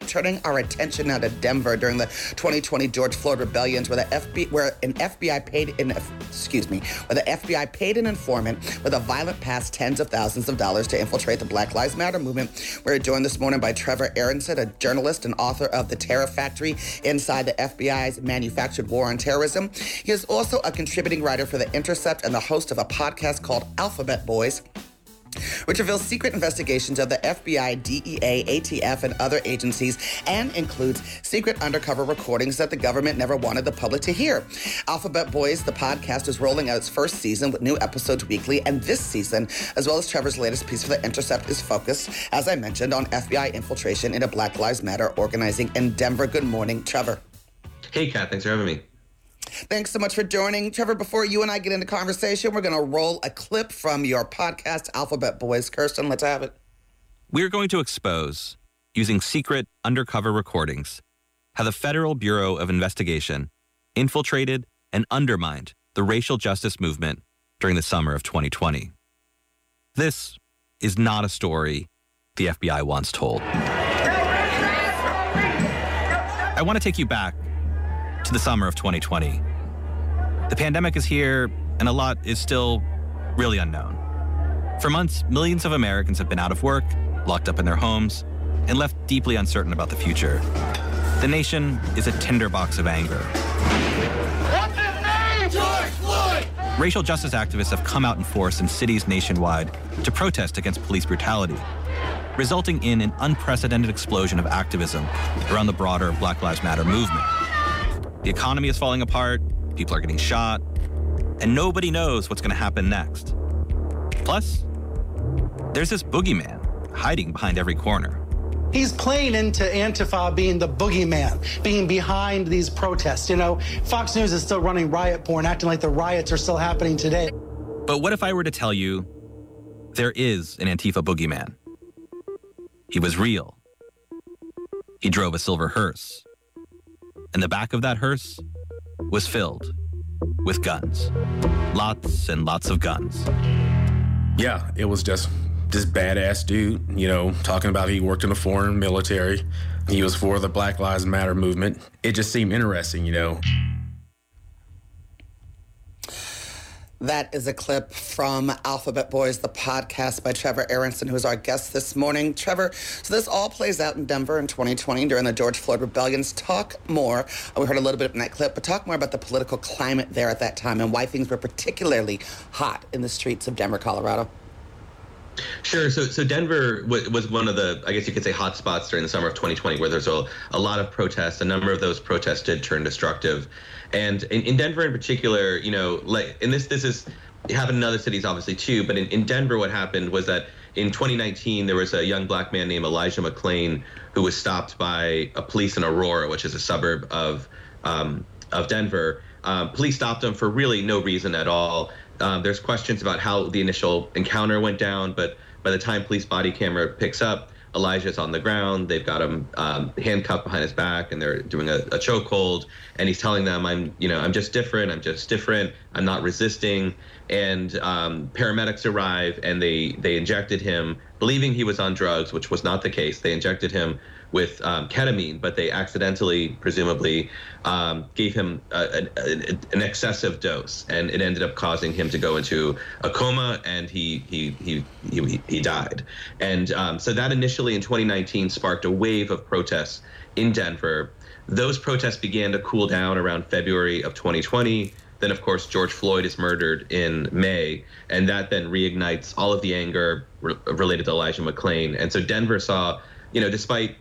Turning our attention now to Denver during the 2020 George Floyd Rebellions, where the FBI paid an informant with a violent past tens of thousands of dollars to infiltrate the Black Lives Matter movement. We're joined this morning by Trevor Aaronson, a journalist and author of The Terror Factory, Inside the FBI's Manufactured War on Terrorism. He is also a contributing writer for The Intercept and the host of a podcast called Alphabet Boys, which reveals secret investigations of the FBI, DEA, ATF, and other agencies, and includes secret undercover recordings that the government never wanted the public to hear. Alphabet Boys, the podcast, is rolling out its first season with new episodes weekly, and this season, as well as Trevor's latest piece for The Intercept, is focused, as I mentioned, on FBI infiltration into Black Lives Matter organizing in Denver. Good morning, Trevor. Hey, Kat. Thanks for having me. Thanks so much for joining. Trevor, before you and I get into conversation, we're going to roll a clip from your podcast, Alphabet Boys. Kirsten, let's have it. We're going to expose, using secret undercover recordings, how the Federal Bureau of Investigation infiltrated and undermined the racial justice movement during the summer of 2020. This is not a story the FBI once told. I want to take you back to the summer of 2020. The pandemic is here, and a lot is still really unknown. For months, millions of Americans have been out of work, locked up in their homes, and left deeply uncertain about the future. The nation is a tinderbox of anger. What's his name? George Floyd! Racial justice activists have come out in force in cities nationwide to protest against police brutality, resulting in an unprecedented explosion of activism around the broader Black Lives Matter movement. The economy is falling apart, people are getting shot, and nobody knows what's going to happen next. Plus, there's this boogeyman hiding behind every corner. He's playing into Antifa being the boogeyman, being behind these protests. You know, Fox News is still running riot porn, acting like the riots are still happening today. But what if I were to tell you there is an Antifa boogeyman? He was real. He drove a silver hearse. And the back of that hearse was filled with guns. Lots and lots of guns. Yeah, it was just this badass dude, you know, talking about he worked in the foreign military. He was for the Black Lives Matter movement. It just seemed interesting, you know. That is a clip from Alphabet Boys, the podcast by Trevor Aaronson, who is our guest this morning. Trevor, so this all plays out in Denver in 2020 during the George Floyd Rebellions. Talk more, we heard a little bit in that clip, but talk more about the political climate there at that time and why things were particularly hot in the streets of Denver, Colorado. Sure. So Denver was one of the, I guess you could say, hot spots during the summer of 2020, where there's a lot of protests. A number of those protests did turn destructive. And in Denver in particular, you know, like, and this is happened in other cities, obviously, too. But in Denver, what happened was that in 2019, there was a young black man named Elijah McClain who was stopped by a police in Aurora, which is a suburb of Denver. Police stopped him for really no reason at all. There's questions about how the initial encounter went down, but by the time police body camera picks up, Elijah's on the ground. They've got him handcuffed behind his back, and they're doing a chokehold. And he's telling them, "I'm just different. I'm not resisting." And paramedics arrive, and they injected him, believing he was on drugs, which was not the case. They injected him with ketamine, but they accidentally, presumably, gave him an excessive dose, and it ended up causing him to go into a coma, and he died. And so that initially in 2019 sparked a wave of protests in Denver. Those protests began to cool down around February of 2020. Then, of course, George Floyd is murdered in May, and that then reignites all of the anger related to Elijah McClain. And so Denver saw, you know, despite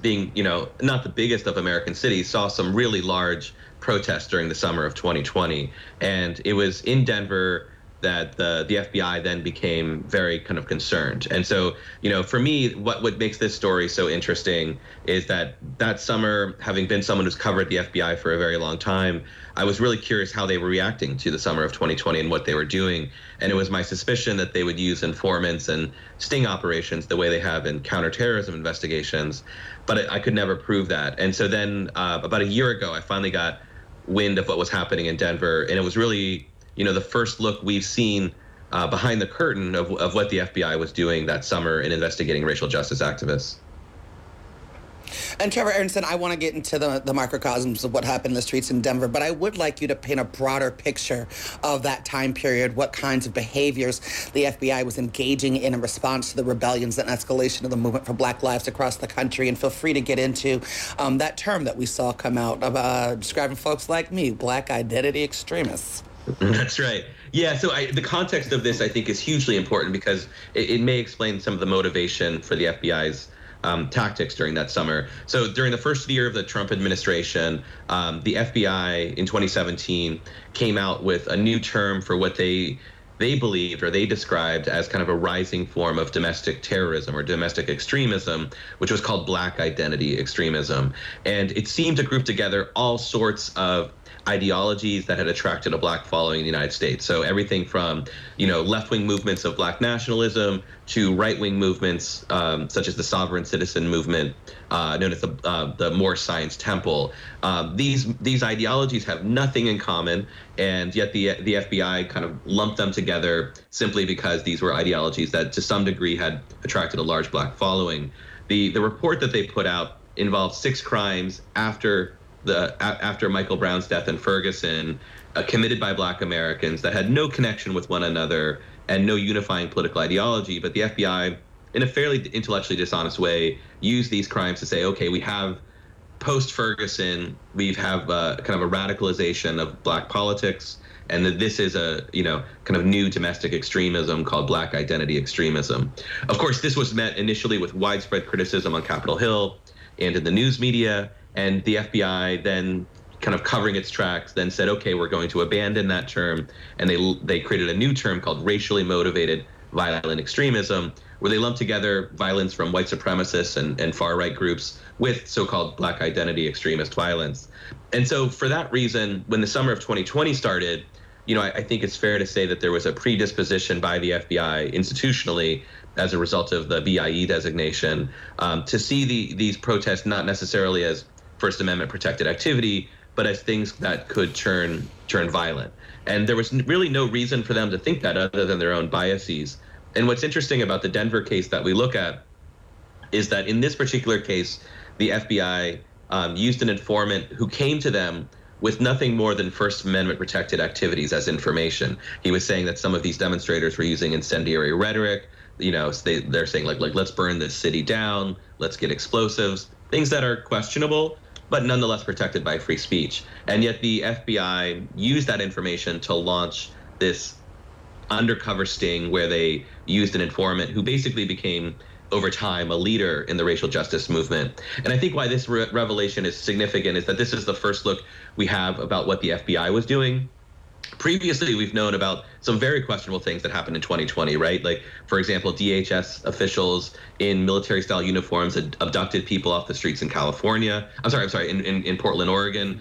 being, you know, not the biggest of American cities, saw some really large protests during the summer of 2020. And it was in Denver that the FBI then became very kind of concerned. And so, you know, for me, what makes this story so interesting is that summer, having been someone who's covered the FBI for a very long time, I was really curious how they were reacting to the summer of 2020 and what they were doing. And it was my suspicion that they would use informants and sting operations the way they have in counterterrorism investigations, but I could never prove that. And so then about a year ago, I finally got wind of what was happening in Denver, and it was really, you know, the first look we've seen behind the curtain of what the FBI was doing that summer in investigating racial justice activists. And Trevor Aaronson, I want to get into the microcosms of what happened in the streets in Denver, but I would like you to paint a broader picture of that time period, what kinds of behaviors the FBI was engaging in response to the rebellions and escalation of the movement for Black lives across the country. And feel free to get into that term that we saw come out of describing folks like me, Black identity extremists. That's right. Yeah, so the context of this, I think, is hugely important because it may explain some of the motivation for the FBI's tactics during that summer. So during the first year of the Trump administration, the FBI in 2017 came out with a new term for what they believed, or they described as kind of a rising form of domestic terrorism or domestic extremism, which was called Black identity extremism. And it seemed to group together all sorts of ideologies that had attracted a Black following in the United States. So everything from, you know, left-wing movements of Black nationalism to right-wing movements such as the Sovereign Citizen Movement, known as the Moore Science Temple. These ideologies have nothing in common, and yet the FBI kind of lumped them together simply because these were ideologies that to some degree had attracted a large Black following. The report that they put out involved 6 crimes after Michael Brown's death in Ferguson, committed by Black Americans that had no connection with one another and no unifying political ideology. But the FBI, in a fairly intellectually dishonest way, used these crimes to say, okay, we have post-Ferguson, we have kind of a radicalization of Black politics, and that this is a, you know, kind of new domestic extremism called Black identity extremism. Of course, this was met initially with widespread criticism on Capitol Hill and in the news media. And the FBI then kind of covering its tracks then said, OK, we're going to abandon that term. And they created a new term called racially motivated violent extremism, where they lumped together violence from white supremacists and far right groups with so-called Black identity extremist violence. And so for that reason, when the summer of 2020 started, you know, I think it's fair to say that there was a predisposition by the FBI institutionally as a result of the BIE designation to see these protests not necessarily as First Amendment protected activity, but as things that could turn violent. And there was really no reason for them to think that other than their own biases. And what's interesting about the Denver case that we look at is that in this particular case, the FBI used an informant who came to them with nothing more than First Amendment protected activities as information. He was saying that some of these demonstrators were using incendiary rhetoric. You know, they're saying like, let's burn this city down, let's get explosives, things that are questionable, but nonetheless protected by free speech. And yet the FBI used that information to launch this undercover sting where they used an informant who basically became, over time, a leader in the racial justice movement. And I think why this revelation is significant is that this is the first look we have about what the FBI was doing. Previously, we've known about some very questionable things that happened in 2020, right? Like, for example, DHS officials in military-style uniforms abducted people off the streets in California. in Portland, Oregon.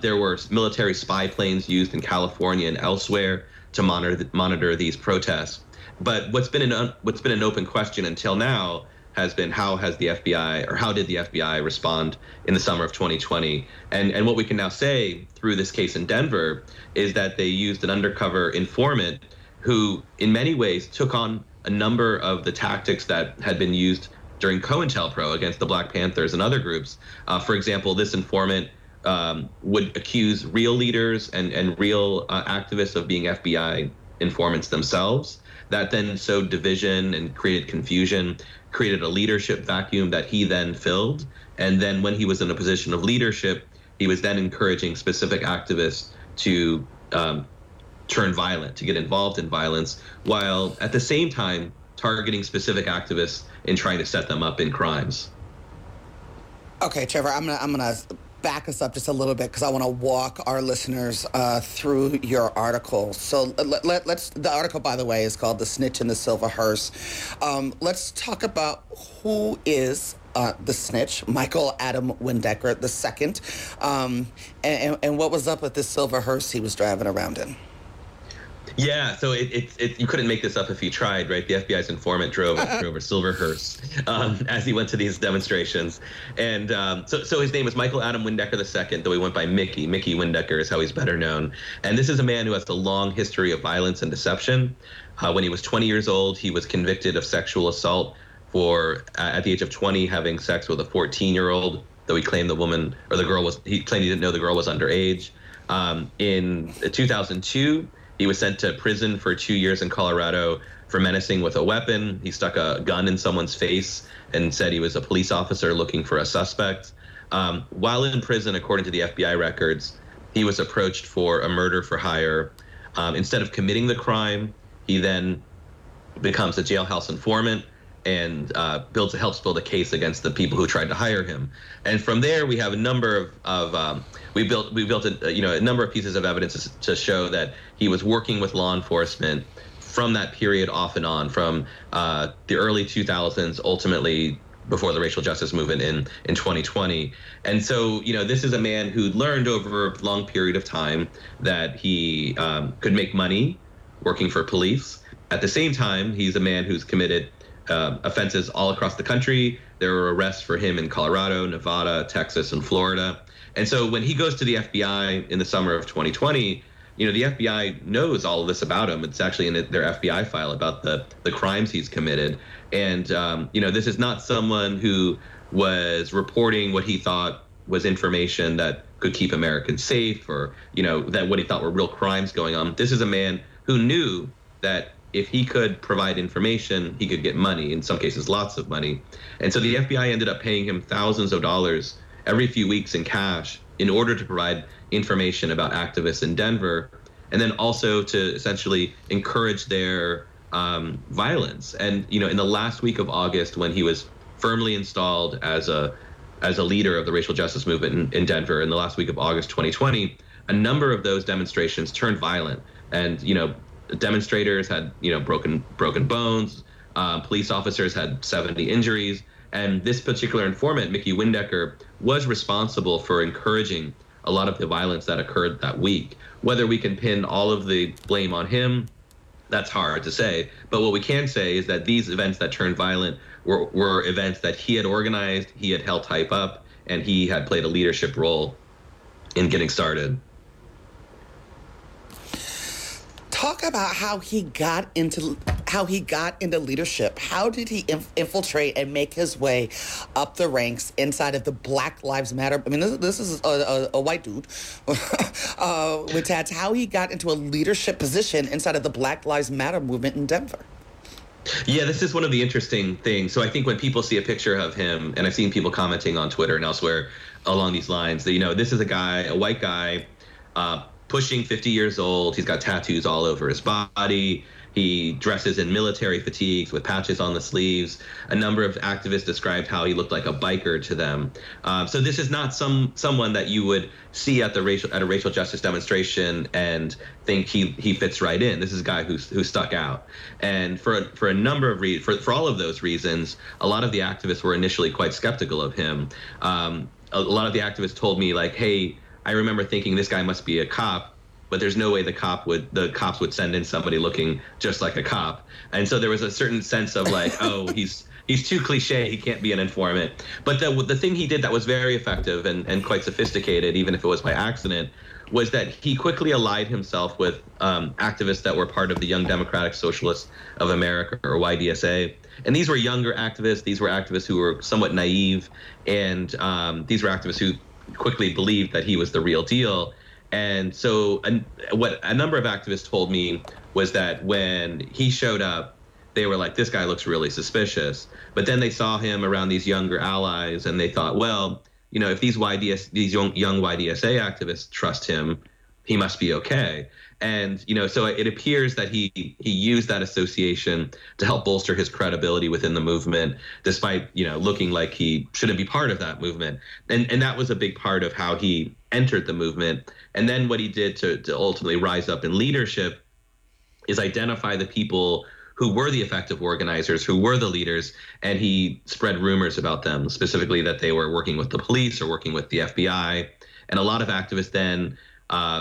There were military spy planes used in California and elsewhere to monitor these protests. But what's been an open question until now has been how did the FBI respond in the summer of 2020? And what we can now say through this case in Denver is that they used an undercover informant who in many ways took on a number of the tactics that had been used during COINTELPRO against the Black Panthers and other groups. For example, this informant would accuse real leaders and real activists of being FBI informants themselves. That then sowed division and created confusion, created a leadership vacuum that he then filled. And then when he was in a position of leadership, he was then encouraging specific activists to turn violent, to get involved in violence, while at the same time targeting specific activists and trying to set them up in crimes. Okay, Trevor, I'm gonna back us up just a little bit, because I want to walk our listeners through your article. So let's, the article, by the way, is called The Snitch and the Silver Hearse. Let's talk about who is the snitch, Michael Adam Windecker II, and what was up with this silver hearse he was driving around in. Yeah, so you couldn't make this up if you tried, right? The FBI's informant drove a silver hearse as he went to these demonstrations. And so his name is Michael Adam Windecker II, though he went by Mickey. Mickey Windecker is how he's better known. And this is a man who has a long history of violence and deception. When he was 20 years old, he was convicted of sexual assault for, at the age of 20, having sex with a 14-year-old, though he claimed he claimed he didn't know the girl was underage. In 2002, he was sent to prison for 2 years in Colorado for menacing with a weapon. He stuck a gun in someone's face and said he was a police officer looking for a suspect. While in prison, according to the FBI records, he was approached for a murder for hire. Instead of committing the crime, he then becomes a jailhouse informant and helps build a case against the people who tried to hire him. And from there, we have a number a number of pieces of evidence to show that he was working with law enforcement from that period off and on, from the early 2000s, ultimately before the racial justice movement in 2020. And so, this is a man who learned over a long period of time that he could make money working for police. At the same time, he's a man who's committed offenses all across the country. There were arrests for him in Colorado, Nevada, Texas, and Florida. And so when he goes to the FBI in the summer of 2020, the FBI knows all of this about him. It's actually in their FBI file about the crimes he's committed. And, this is not someone who was reporting what he thought was information that could keep Americans safe, or, that what he thought were real crimes going on. This is a man who knew that if he could provide information, he could get money, in some cases lots of money. And so the FBI ended up paying him thousands of dollars every few weeks in cash in order to provide information about activists in Denver, and then also to essentially encourage their violence. And, in the last week of August, when he was firmly installed as a leader of the racial justice movement in Denver, in the last week of August 2020, a number of those demonstrations turned violent. And, demonstrators had, broken bones. Police officers had 70 injuries. And this particular informant, Mickey Windecker, was responsible for encouraging a lot of the violence that occurred that week. Whether we can pin all of the blame on him, that's hard to say. But what we can say is that these events that turned violent were events that he had organized, he had helped hype up, and he had played a leadership role in getting started. Talk about how he got into leadership. How did he infiltrate and make his way up the ranks inside of the Black Lives Matter? I mean, this is a white dude with tats. How he got into a leadership position inside of the Black Lives Matter movement in Denver. Yeah, this is one of the interesting things. So I think when people see a picture of him, and I've seen people commenting on Twitter and elsewhere along these lines, that, this is a white guy, pushing 50 years old. He's got tattoos all over his body. He dresses in military fatigues with patches on the sleeves. A number of activists described how he looked like a biker to them. So this is not someone that you would see at a racial justice demonstration and think he fits right in. This is a guy who stuck out. And for all of those reasons, a lot of the activists were initially quite skeptical of him. A lot of the activists told me, like, hey, I remember thinking this guy must be a cop, but there's no way the cops would send in somebody looking just like a cop. And so there was a certain sense of like, oh, he's too cliche. He can't be an informant. But the thing he did that was very effective and quite sophisticated, even if it was by accident, was that he quickly allied himself with activists that were part of the Young Democratic Socialists of America, or YDSA. And these were younger activists. These were activists who were somewhat naive. And these were activists who quickly believed that he was the real deal. And so what a number of activists told me was that when he showed up, they were like, this guy looks really suspicious. But then they saw him around these younger allies, and they thought, well, if these young YDSA activists trust him, he must be okay. And, you know, so it appears that he used that association to help bolster his credibility within the movement, despite, you know, looking like he shouldn't be part of that movement. And that was a big part of how he entered the movement. And then what he did to ultimately rise up in leadership is identify the people who were the effective organizers, who were the leaders, and he spread rumors about them, specifically that they were working with the police or working with the FBI. And a lot of activists then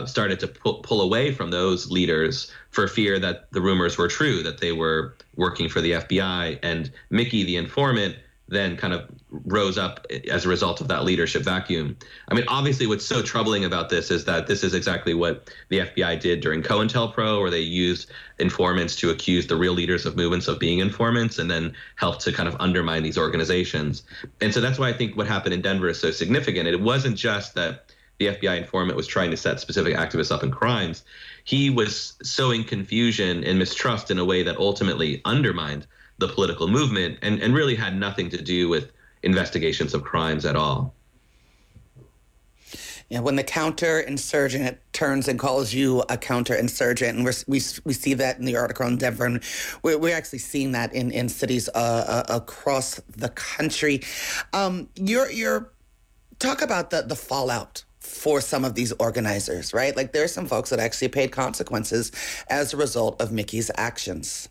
started to pull away from those leaders for fear that the rumors were true, that they were working for the FBI. And Mickey, the informant, then kind of rose up as a result of that leadership vacuum. I mean, obviously, what's so troubling about this is that this is exactly what the FBI did during COINTELPRO, where they used informants to accuse the real leaders of movements of being informants and then helped to kind of undermine these organizations. And so that's why I think what happened in Denver is so significant. It wasn't just that the FBI informant was trying to set specific activists up in crimes. He was sowing confusion and mistrust in a way that ultimately undermined the political movement and really had nothing to do with investigations of crimes at all. Yeah, when the counterinsurgent turns and calls you a counterinsurgent, and we see that in the article in Denver, and we're actually seeing that in cities across the country. Your talk about the fallout for some of these organizers, right? Like, there are some folks that actually paid consequences as a result of Mickey's actions.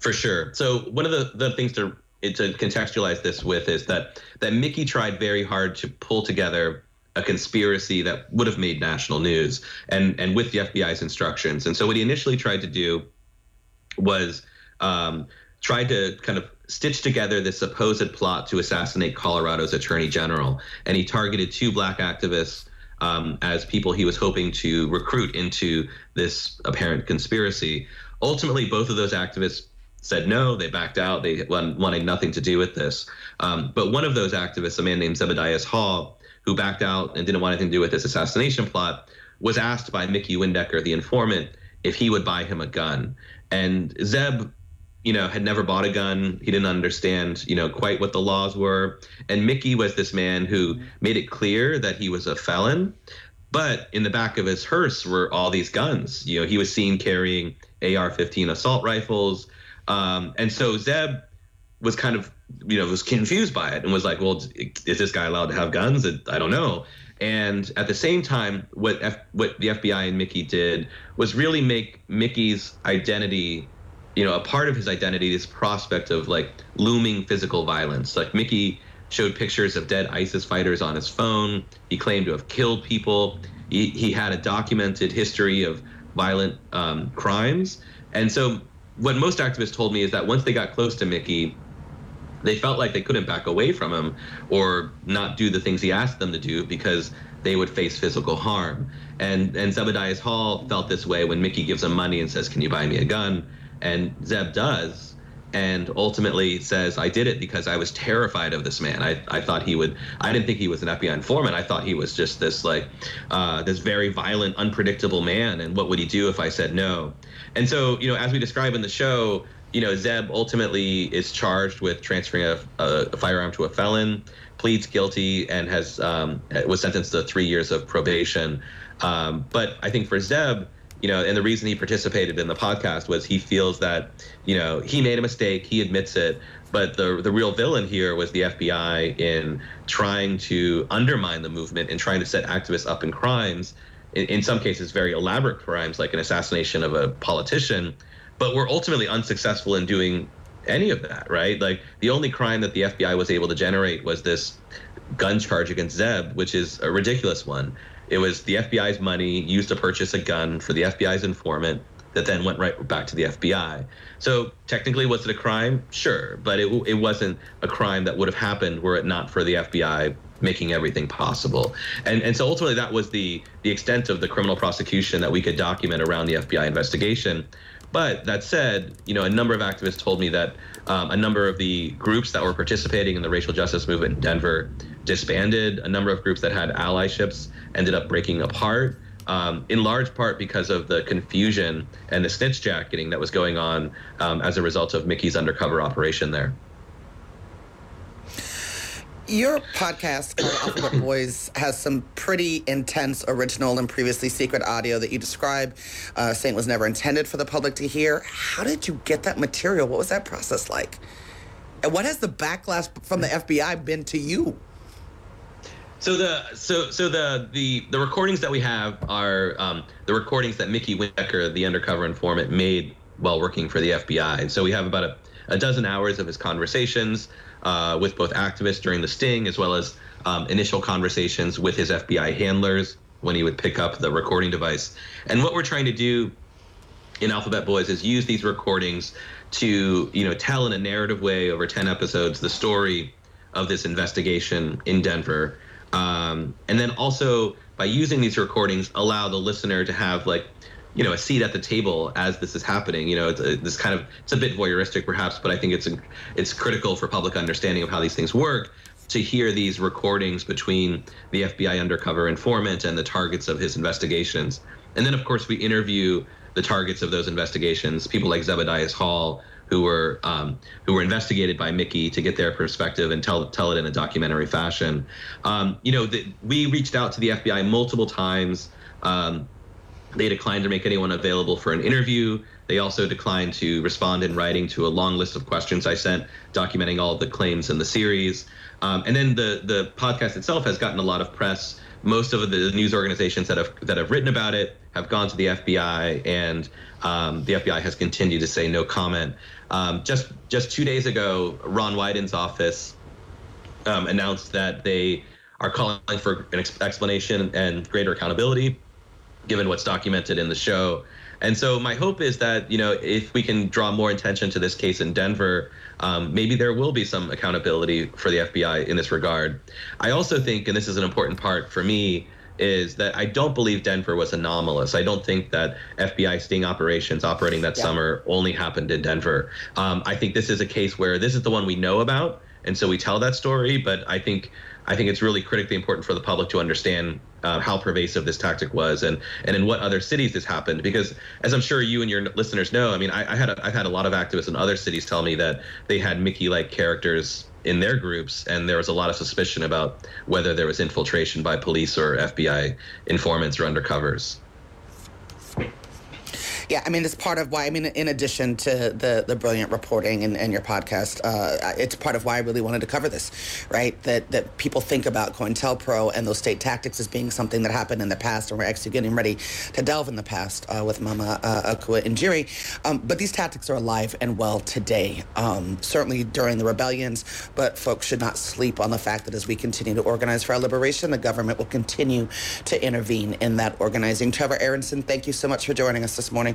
For sure. So one of the things to contextualize this with is that Mickey tried very hard to pull together a conspiracy that would have made national news and with the FBI's instructions. And so what he initially tried to do was tried to kind of stitch together this supposed plot to assassinate Colorado's attorney general. And he targeted two black activists as people he was hoping to recruit into this apparent conspiracy. Ultimately, both of those activists said no. They backed out. They wanted nothing to do with this. But one of those activists, a man named Zebedias Hall, who backed out and didn't want anything to do with this assassination plot, was asked by Mickey Windecker, the informant, if he would buy him a gun. And Zeb, you know, had never bought a gun. He didn't understand, you know, quite what the laws were. And Mickey was this man who made it clear that he was a felon. But in the back of his hearse were all these guns. You know, he was seen carrying AR-15 assault rifles. And so Zeb was kind of, you know, was confused by it and was like, well, is this guy allowed to have guns? I don't know. And at the same time, what the FBI and Mickey did was really make Mickey's identity, you know, a part of his identity, this prospect of like looming physical violence. Like, Mickey showed pictures of dead ISIS fighters on his phone. He claimed to have killed people. He had a documented history of violent crimes. And so what most activists told me is that once they got close to Mickey, they felt like they couldn't back away from him or not do the things he asked them to do because they would face physical harm. And Zebedias Hall felt this way when Mickey gives him money and says, "Can you buy me a gun?" And Zeb does. And ultimately says, "I did it because I was terrified of this man. I thought he would, I didn't think he was an FBI informant. I thought he was just this like, this very violent, unpredictable man. And what would he do if I said no?" And so, you know, as we describe in the show, you know, Zeb ultimately is charged with transferring a firearm to a felon, pleads guilty, and has was sentenced to 3 years of probation. But I think for Zeb, you know, and the reason he participated in the podcast was he feels that, you know, he made a mistake. He admits it. But the real villain here was the FBI in trying to undermine the movement and trying to set activists up in crimes, in some cases very elaborate crimes like an assassination of a politician. But were ultimately unsuccessful in doing any of that, right? Like, the only crime that the FBI was able to generate was this gun charge against Zeb, which is a ridiculous one. It was the FBI's money used to purchase a gun for the FBI's informant that then went right back to the FBI. So technically, was it a crime? Sure, but it wasn't a crime that would have happened were it not for the FBI making everything possible. And so ultimately, that was the extent of the criminal prosecution that we could document around the FBI investigation. But that said, you know, a number of activists told me that a number of the groups that were participating in the racial justice movement in Denver disbanded. A number of groups that had allyships ended up breaking apart, in large part because of the confusion and the snitch jacketing that was going on as a result of Mickey's undercover operation there. Your podcast called Alphabet Boys has some pretty intense, original, and previously secret audio that you describe, saying it was never intended for the public to hear. How did you get that material? What was that process like? And what has the backlash from the FBI been to you? So the recordings that we have are the recordings that Mickey Windecker, the undercover informant, made while working for the FBI. And so we have about a dozen hours of his conversations with both activists during the sting, as well as initial conversations with his FBI handlers when he would pick up the recording device. And what we're trying to do in Alphabet Boys is use these recordings to, tell in a narrative way over 10 episodes the story of this investigation in Denver. And then also, by using these recordings, allow the listener to have a seat at the table as this is happening. It's a bit voyeuristic perhaps, but I think it's critical for public understanding of how these things work to hear these recordings between the FBI undercover informant and the targets of his investigations. And then, of course, we interview the targets of those investigations, people like Zebedias Hall, who were investigated by Mickey, to get their perspective and tell it in a documentary fashion. We reached out to the FBI multiple times. They declined to make anyone available for an interview. They also declined to respond in writing to a long list of questions I sent, documenting all of the claims in the series. And then the podcast itself has gotten a lot of press. Most of the news organizations that have written about it have gone to the FBI, and the FBI has continued to say no comment. Just 2 days ago, Ron Wyden's office announced that they are calling for an explanation and greater accountability, given what's documented in the show. And so my hope is that, if we can draw more attention to this case in Denver, maybe there will be some accountability for the FBI in this regard. I also think, and this is an important part for me, is that I don't believe Denver was anomalous. I don't think that FBI sting operations operating that summer only happened in Denver. I think this is a case where this is the one we know about, and so we tell that story, but I think it's really critically important for the public to understand how pervasive this tactic was and in what other cities this happened. Because, as I'm sure you and your listeners know, I've had a lot of activists in other cities tell me that they had Mickey-like characters in their groups, and there was a lot of suspicion about whether there was infiltration by police or FBI informants or undercovers. Yeah, it's part of why, in addition to the brilliant reporting and your podcast, it's part of why I really wanted to cover this, right? That people think about COINTELPRO and those state tactics as being something that happened in the past, and we're actually getting ready to delve in the past with Mama Akua Injiri. But these tactics are alive and well today, certainly during the rebellions, but folks should not sleep on the fact that as we continue to organize for our liberation, the government will continue to intervene in that organizing. Trevor Aaronson, thank you so much for joining us this morning.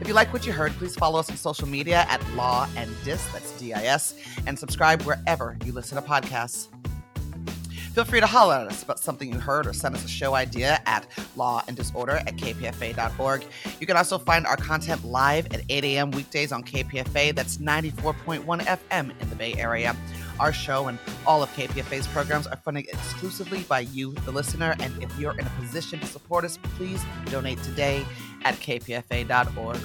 If you like what you heard, please follow us on social media at Law and Dis, that's DIS, and subscribe wherever you listen to podcasts. Feel free to holler at us about something you heard or send us a show idea at lawanddisorder@kpfa.org. You can also find our content live at 8 a.m. weekdays on KPFA. That's 94.1 FM in the Bay Area. Our show and all of KPFA's programs are funded exclusively by you, the listener, and if you're in a position to support us, please donate today at kpfa.org.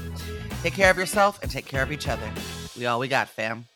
Take care of yourself and take care of each other. We all we got, fam.